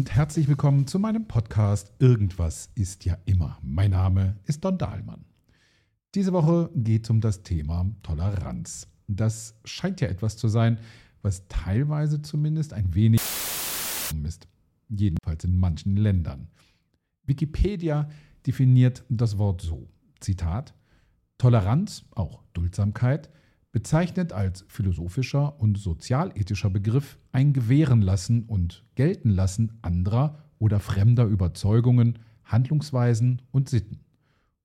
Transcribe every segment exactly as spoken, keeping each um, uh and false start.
und herzlich willkommen zu meinem Podcast Irgendwas ist ja immer. Mein Name ist Don Dahlmann. Diese Woche geht es um das Thema Toleranz. Das scheint ja etwas zu sein, was teilweise zumindest ein wenig ist, jedenfalls in manchen Ländern. Wikipedia definiert das Wort so, Zitat, Toleranz, auch Duldsamkeit, bezeichnet als philosophischer und sozialethischer Begriff ein Gewährenlassen und Geltenlassen anderer oder fremder Überzeugungen, Handlungsweisen und Sitten.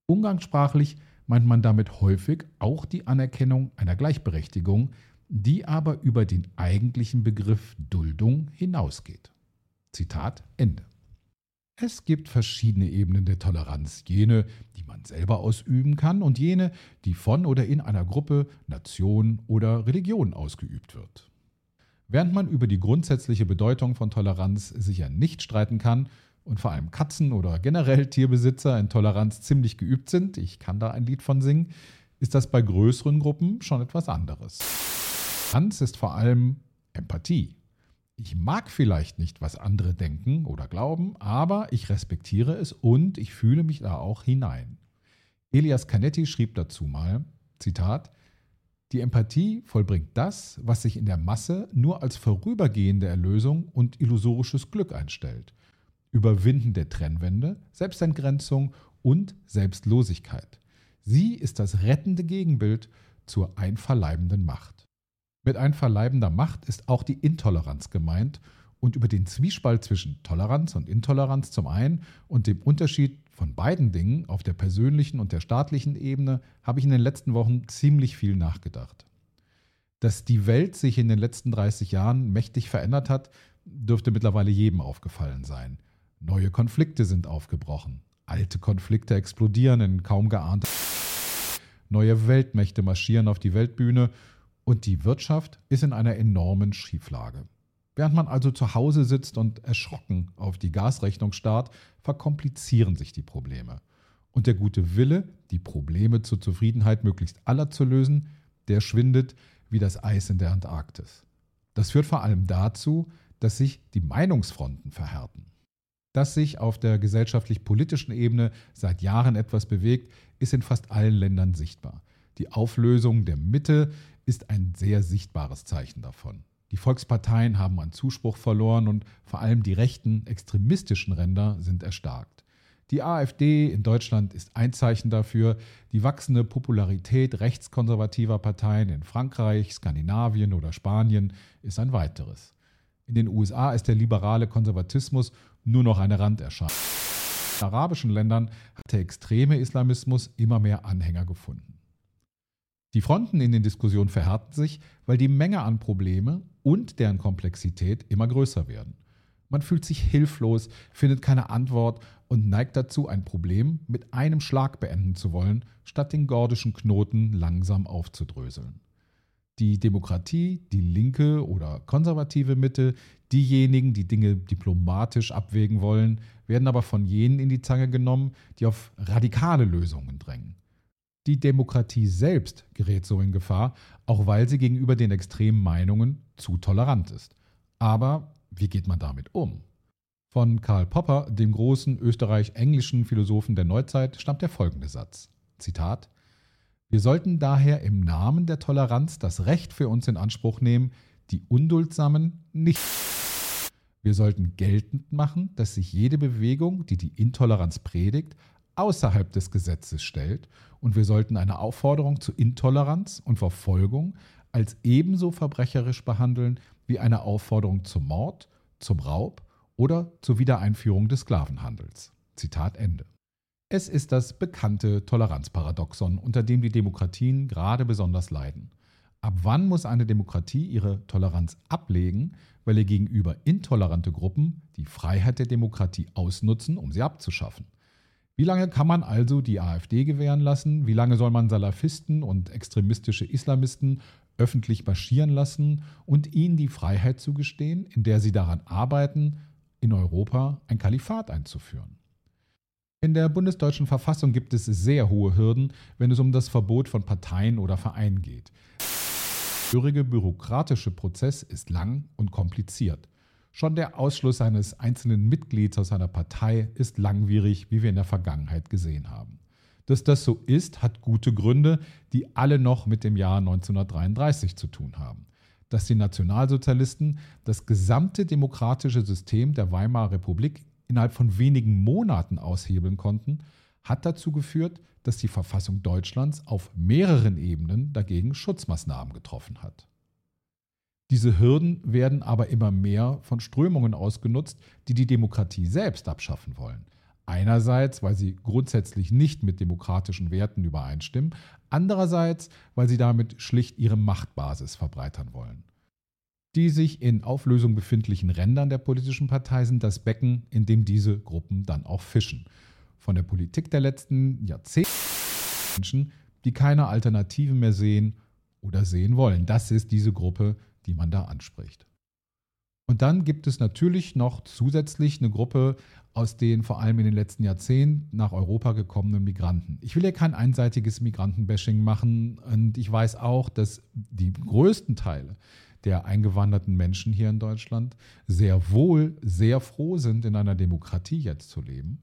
Umgangssprachlich meint man damit häufig auch die Anerkennung einer Gleichberechtigung, die aber über den eigentlichen Begriff Duldung hinausgeht. Zitat Ende. Es gibt verschiedene Ebenen der Toleranz, jene, die man selber ausüben kann und jene, die von oder in einer Gruppe, Nation oder Religion ausgeübt wird. Während man über die grundsätzliche Bedeutung von Toleranz sicher nicht streiten kann und vor allem Katzen oder generell Tierbesitzer in Toleranz ziemlich geübt sind, ich kann da ein Lied von singen, ist das bei größeren Gruppen schon etwas anderes. Toleranz ist vor allem Empathie. Ich mag vielleicht nicht, was andere denken oder glauben, aber ich respektiere es und ich fühle mich da auch hinein. Elias Canetti schrieb dazu mal, Zitat, die Empathie vollbringt das, was sich in der Masse nur als vorübergehende Erlösung und illusorisches Glück einstellt. Überwinden der Trennwände, Selbstentgrenzung und Selbstlosigkeit. Sie ist das rettende Gegenbild zur einverleibenden Macht. Mit einverleibender Macht ist auch die Intoleranz gemeint und über den Zwiespalt zwischen Toleranz und Intoleranz zum einen und dem Unterschied von beiden Dingen auf der persönlichen und der staatlichen Ebene habe ich in den letzten Wochen ziemlich viel nachgedacht. Dass die Welt sich in den letzten dreißig Jahren mächtig verändert hat, dürfte mittlerweile jedem aufgefallen sein. Neue Konflikte sind aufgebrochen, alte Konflikte explodieren in kaum geahnter Weise, neue Weltmächte marschieren auf die Weltbühne. Und die Wirtschaft ist in einer enormen Schieflage. Während man also zu Hause sitzt und erschrocken auf die Gasrechnung starrt, verkomplizieren sich die Probleme. Und der gute Wille, die Probleme zur Zufriedenheit möglichst aller zu lösen, der schwindet wie das Eis in der Antarktis. Das führt vor allem dazu, dass sich die Meinungsfronten verhärten. Dass sich auf der gesellschaftlich-politischen Ebene seit Jahren etwas bewegt, ist in fast allen Ländern sichtbar. Die Auflösung der Mitte ist ein sehr sichtbares Zeichen davon. Die Volksparteien haben an Zuspruch verloren und vor allem die rechten, extremistischen Ränder sind erstarkt. Die AfD in Deutschland ist ein Zeichen dafür. Die wachsende Popularität rechtskonservativer Parteien in Frankreich, Skandinavien oder Spanien ist ein weiteres. In den U S A ist der liberale Konservatismus nur noch eine Randerscheinung. In arabischen Ländern hat der extreme Islamismus immer mehr Anhänger gefunden. Die Fronten in den Diskussionen verhärten sich, weil die Menge an Probleme und deren Komplexität immer größer werden. Man fühlt sich hilflos, findet keine Antwort und neigt dazu, ein Problem mit einem Schlag beenden zu wollen, statt den gordischen Knoten langsam aufzudröseln. Die Demokratie, die linke oder konservative Mitte, diejenigen, die Dinge diplomatisch abwägen wollen, werden aber von jenen in die Zange genommen, die auf radikale Lösungen drängen. Die Demokratie selbst gerät so in Gefahr, auch weil sie gegenüber den extremen Meinungen zu tolerant ist. Aber wie geht man damit um? Von Karl Popper, dem großen österreich-englischen Philosophen der Neuzeit, stammt der folgende Satz. Zitat: Wir sollten daher im Namen der Toleranz das Recht für uns in Anspruch nehmen, die Unduldsamen nicht. Wir sollten geltend machen, dass sich jede Bewegung, die die Intoleranz predigt, außerhalb des Gesetzes stellt und wir sollten eine Aufforderung zu Intoleranz und Verfolgung als ebenso verbrecherisch behandeln wie eine Aufforderung zum Mord, zum Raub oder zur Wiedereinführung des Sklavenhandels. Zitat Ende. Es ist das bekannte Toleranzparadoxon, unter dem die Demokratien gerade besonders leiden. Ab wann muss eine Demokratie ihre Toleranz ablegen, weil ihr gegenüber intolerante Gruppen die Freiheit der Demokratie ausnutzen, um sie abzuschaffen? Wie lange kann man also die AfD gewähren lassen? Wie lange soll man Salafisten und extremistische Islamisten öffentlich marschieren lassen und ihnen die Freiheit zugestehen, in der sie daran arbeiten, in Europa ein Kalifat einzuführen? In der bundesdeutschen Verfassung gibt es sehr hohe Hürden, wenn es um das Verbot von Parteien oder Vereinen geht. Der bürokratische Prozess ist lang und kompliziert. Schon der Ausschluss eines einzelnen Mitglieds aus einer Partei ist langwierig, wie wir in der Vergangenheit gesehen haben. Dass das so ist, hat gute Gründe, die alle noch mit dem Jahr neunzehnhundertdreiunddreißig zu tun haben. Dass die Nationalsozialisten das gesamte demokratische System der Weimarer Republik innerhalb von wenigen Monaten aushebeln konnten, hat dazu geführt, dass die Verfassung Deutschlands auf mehreren Ebenen dagegen Schutzmaßnahmen getroffen hat. Diese Hürden werden aber immer mehr von Strömungen ausgenutzt, die die Demokratie selbst abschaffen wollen. Einerseits, weil sie grundsätzlich nicht mit demokratischen Werten übereinstimmen, andererseits, weil sie damit schlicht ihre Machtbasis verbreitern wollen. Die sich in Auflösung befindlichen Rändern der politischen Partei sind das Becken, in dem diese Gruppen dann auch fischen. Von der Politik der letzten Jahrzehnte Menschen, die keine Alternativen mehr sehen oder sehen wollen. Das ist diese Gruppe, die man da anspricht. Und dann gibt es natürlich noch zusätzlich eine Gruppe aus den vor allem in den letzten Jahrzehnten nach Europa gekommenen Migranten. Ich will hier kein einseitiges Migrantenbashing machen und ich weiß auch, dass die größten Teile der eingewanderten Menschen hier in Deutschland sehr wohl, sehr froh sind, in einer Demokratie jetzt zu leben.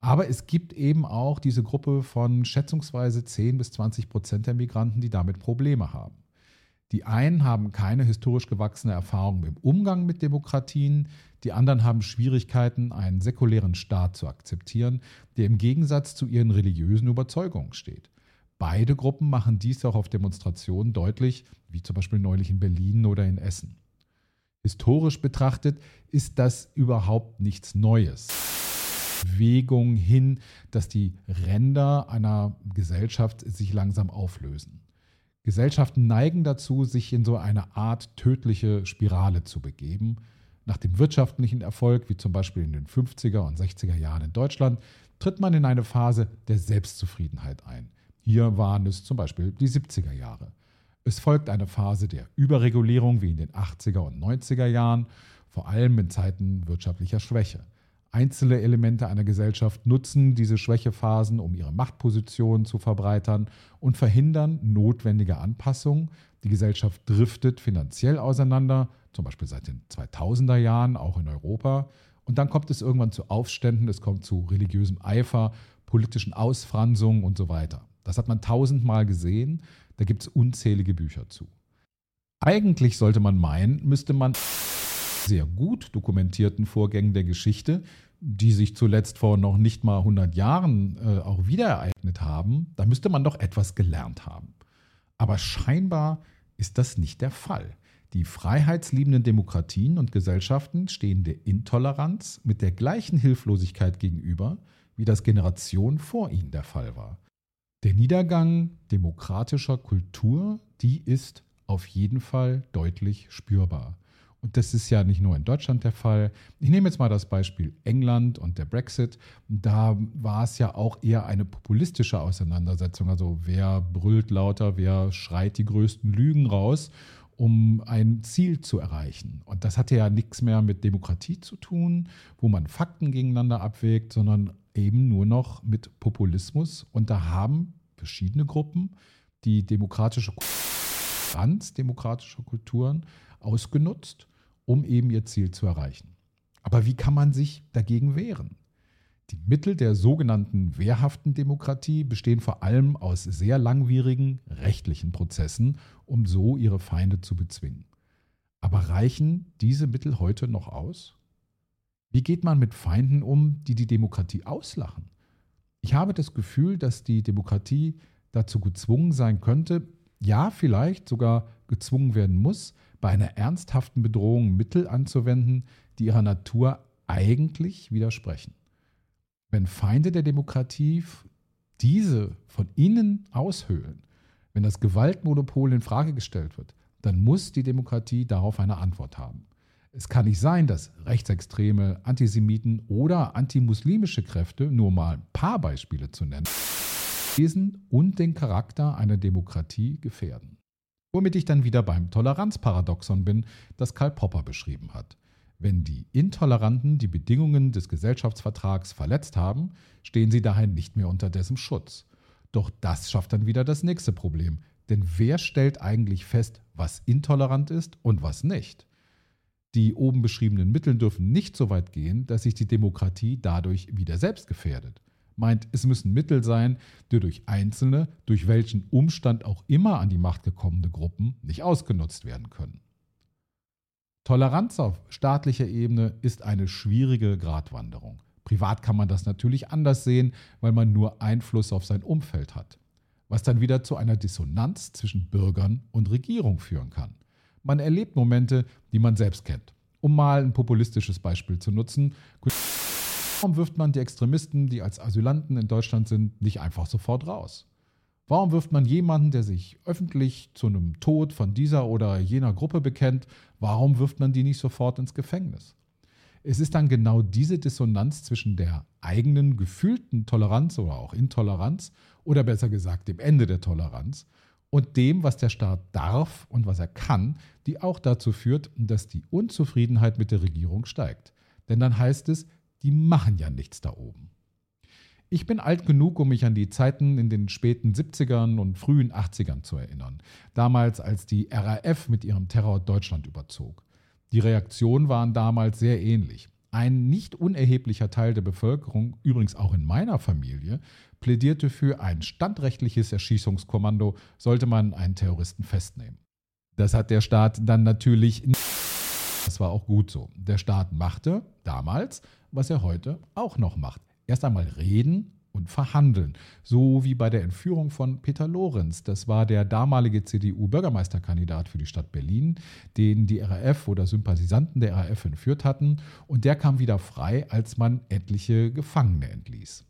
Aber es gibt eben auch diese Gruppe von schätzungsweise zehn bis zwanzig Prozent der Migranten, die damit Probleme haben. Die einen haben keine historisch gewachsene Erfahrung im Umgang mit Demokratien, die anderen haben Schwierigkeiten, einen säkulären Staat zu akzeptieren, der im Gegensatz zu ihren religiösen Überzeugungen steht. Beide Gruppen machen dies auch auf Demonstrationen deutlich, wie zum Beispiel neulich in Berlin oder in Essen. Historisch betrachtet ist das überhaupt nichts Neues. Bewegung hin, dass die Ränder einer Gesellschaft sich langsam auflösen. Gesellschaften neigen dazu, sich in so eine Art tödliche Spirale zu begeben. Nach dem wirtschaftlichen Erfolg, wie zum Beispiel in den fünfziger und sechziger Jahren in Deutschland, tritt man in eine Phase der Selbstzufriedenheit ein. Hier waren es zum Beispiel die siebziger Jahre. Es folgt eine Phase der Überregulierung wie in den achtziger und neunziger Jahren, vor allem in Zeiten wirtschaftlicher Schwäche. Einzelne Elemente einer Gesellschaft nutzen diese Schwächephasen, um ihre Machtpositionen zu verbreitern und verhindern notwendige Anpassungen. Die Gesellschaft driftet finanziell auseinander, zum Beispiel seit den zweitausender Jahren, auch in Europa. Und dann kommt es irgendwann zu Aufständen, es kommt zu religiösem Eifer, politischen Ausfranzungen und so weiter. Das hat man tausendmal gesehen, da gibt es unzählige Bücher zu. Eigentlich sollte man meinen, müsste man sehr gut dokumentierten Vorgängen der Geschichte, die sich zuletzt vor noch nicht mal hundert Jahren äh, auch wieder ereignet haben, da müsste man doch etwas gelernt haben. Aber scheinbar ist das nicht der Fall. Die freiheitsliebenden Demokratien und Gesellschaften stehen der Intoleranz mit der gleichen Hilflosigkeit gegenüber, wie das Generationen vor ihnen der Fall war. Der Niedergang demokratischer Kultur, die ist auf jeden Fall deutlich spürbar. Und das ist ja nicht nur in Deutschland der Fall. Ich nehme jetzt mal das Beispiel England und der Brexit. Da war es ja auch eher eine populistische Auseinandersetzung. Also wer brüllt lauter, wer schreit die größten Lügen raus, um ein Ziel zu erreichen. Und das hatte ja nichts mehr mit Demokratie zu tun, wo man Fakten gegeneinander abwägt, sondern eben nur noch mit Populismus. Und da haben verschiedene Gruppen die demokratische Kultur, demokratische Kulturen ausgenutzt, um eben ihr Ziel zu erreichen. Aber wie kann man sich dagegen wehren? Die Mittel der sogenannten wehrhaften Demokratie bestehen vor allem aus sehr langwierigen rechtlichen Prozessen, um so ihre Feinde zu bezwingen. Aber reichen diese Mittel heute noch aus? Wie geht man mit Feinden um, die die Demokratie auslachen? Ich habe das Gefühl, dass die Demokratie dazu gezwungen sein könnte, ja, vielleicht sogar gezwungen werden muss, bei einer ernsthaften Bedrohung Mittel anzuwenden, die ihrer Natur eigentlich widersprechen. Wenn Feinde der Demokratie diese von innen aushöhlen, wenn das Gewaltmonopol in Frage gestellt wird, dann muss die Demokratie darauf eine Antwort haben. Es kann nicht sein, dass Rechtsextreme, Antisemiten oder antimuslimische Kräfte, nur mal ein paar Beispiele zu nennen, Wesen und den Charakter einer Demokratie gefährden. Womit ich dann wieder beim Toleranzparadoxon bin, das Karl Popper beschrieben hat. Wenn die Intoleranten die Bedingungen des Gesellschaftsvertrags verletzt haben, stehen sie daher nicht mehr unter dessen Schutz. Doch das schafft dann wieder das nächste Problem. Denn wer stellt eigentlich fest, was intolerant ist und was nicht? Die oben beschriebenen Mittel dürfen nicht so weit gehen, dass sich die Demokratie dadurch wieder selbst gefährdet. Meint, es müssen Mittel sein, die durch einzelne, durch welchen Umstand auch immer an die Macht gekommene Gruppen nicht ausgenutzt werden können. Toleranz auf staatlicher Ebene ist eine schwierige Gratwanderung. Privat kann man das natürlich anders sehen, weil man nur Einfluss auf sein Umfeld hat, was dann wieder zu einer Dissonanz zwischen Bürgern und Regierung führen kann. Man erlebt Momente, die man selbst kennt. Um mal ein populistisches Beispiel zu nutzen, warum wirft man die Extremisten, die als Asylanten in Deutschland sind, nicht einfach sofort raus? Warum wirft man jemanden, der sich öffentlich zu einem Tod von dieser oder jener Gruppe bekennt, warum wirft man die nicht sofort ins Gefängnis? Es ist dann genau diese Dissonanz zwischen der eigenen gefühlten Toleranz oder auch Intoleranz oder besser gesagt dem Ende der Toleranz und dem, was der Staat darf und was er kann, die auch dazu führt, dass die Unzufriedenheit mit der Regierung steigt. Denn dann heißt es, die machen ja nichts da oben. Ich bin alt genug, um mich an die Zeiten in den späten siebzigern und frühen achtzigern zu erinnern. Damals, als die R A F mit ihrem Terror Deutschland überzog. Die Reaktionen waren damals sehr ähnlich. Ein nicht unerheblicher Teil der Bevölkerung, übrigens auch in meiner Familie, plädierte für ein standrechtliches Erschießungskommando, sollte man einen Terroristen festnehmen. Das hat der Staat dann natürlich nicht. Das war auch gut so. Der Staat machte damals, was er heute auch noch macht. Erst einmal reden und verhandeln. So wie bei der Entführung von Peter Lorenz. Das war der damalige C D U-Bürgermeisterkandidat für die Stadt Berlin, den die R A F oder Sympathisanten der R A F entführt hatten. Und der kam wieder frei, als man etliche Gefangene entließ.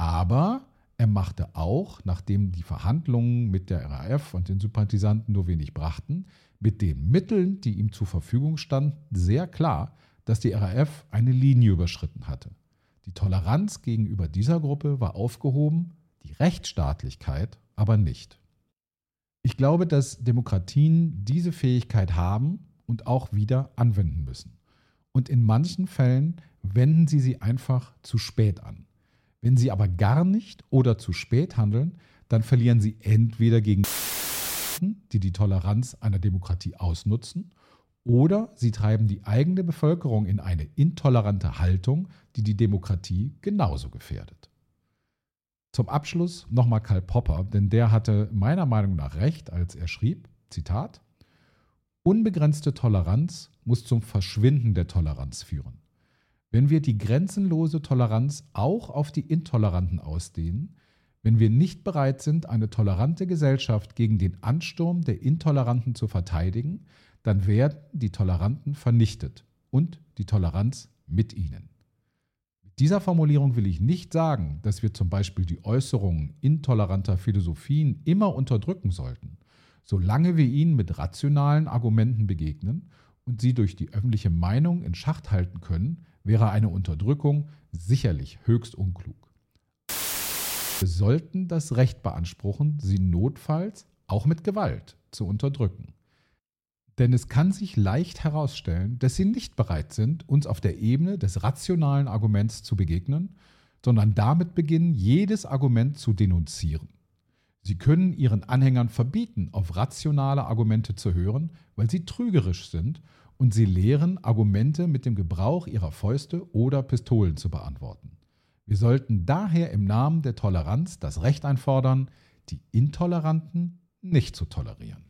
Aber er machte auch, nachdem die Verhandlungen mit der R A F und den Sympathisanten nur wenig brachten, mit den Mitteln, die ihm zur Verfügung standen, sehr klar, dass die R A F eine Linie überschritten hatte. Die Toleranz gegenüber dieser Gruppe war aufgehoben, die Rechtsstaatlichkeit aber nicht. Ich glaube, dass Demokratien diese Fähigkeit haben und auch wieder anwenden müssen. Und in manchen Fällen wenden sie sie einfach zu spät an. Wenn sie aber gar nicht oder zu spät handeln, dann verlieren sie entweder gegen die, die die Toleranz einer Demokratie ausnutzen, oder sie treiben die eigene Bevölkerung in eine intolerante Haltung, die die Demokratie genauso gefährdet. Zum Abschluss nochmal Karl Popper, denn der hatte meiner Meinung nach recht, als er schrieb, Zitat, unbegrenzte Toleranz muss zum Verschwinden der Toleranz führen. Wenn wir die grenzenlose Toleranz auch auf die Intoleranten ausdehnen, wenn wir nicht bereit sind, eine tolerante Gesellschaft gegen den Ansturm der Intoleranten zu verteidigen, dann werden die Toleranten vernichtet und die Toleranz mit ihnen. Mit dieser Formulierung will ich nicht sagen, dass wir zum Beispiel die Äußerungen intoleranter Philosophien immer unterdrücken sollten, solange wir ihnen mit rationalen Argumenten begegnen und sie durch die öffentliche Meinung in Schacht halten können, wäre eine Unterdrückung sicherlich höchst unklug. Wir sollten das Recht beanspruchen, sie notfalls auch mit Gewalt zu unterdrücken. Denn es kann sich leicht herausstellen, dass sie nicht bereit sind, uns auf der Ebene des rationalen Arguments zu begegnen, sondern damit beginnen, jedes Argument zu denunzieren. Sie können ihren Anhängern verbieten, auf rationale Argumente zu hören, weil sie trügerisch sind und sie lehren, Argumente mit dem Gebrauch ihrer Fäuste oder Pistolen zu beantworten. Wir sollten daher im Namen der Toleranz das Recht einfordern, die Intoleranten nicht zu tolerieren.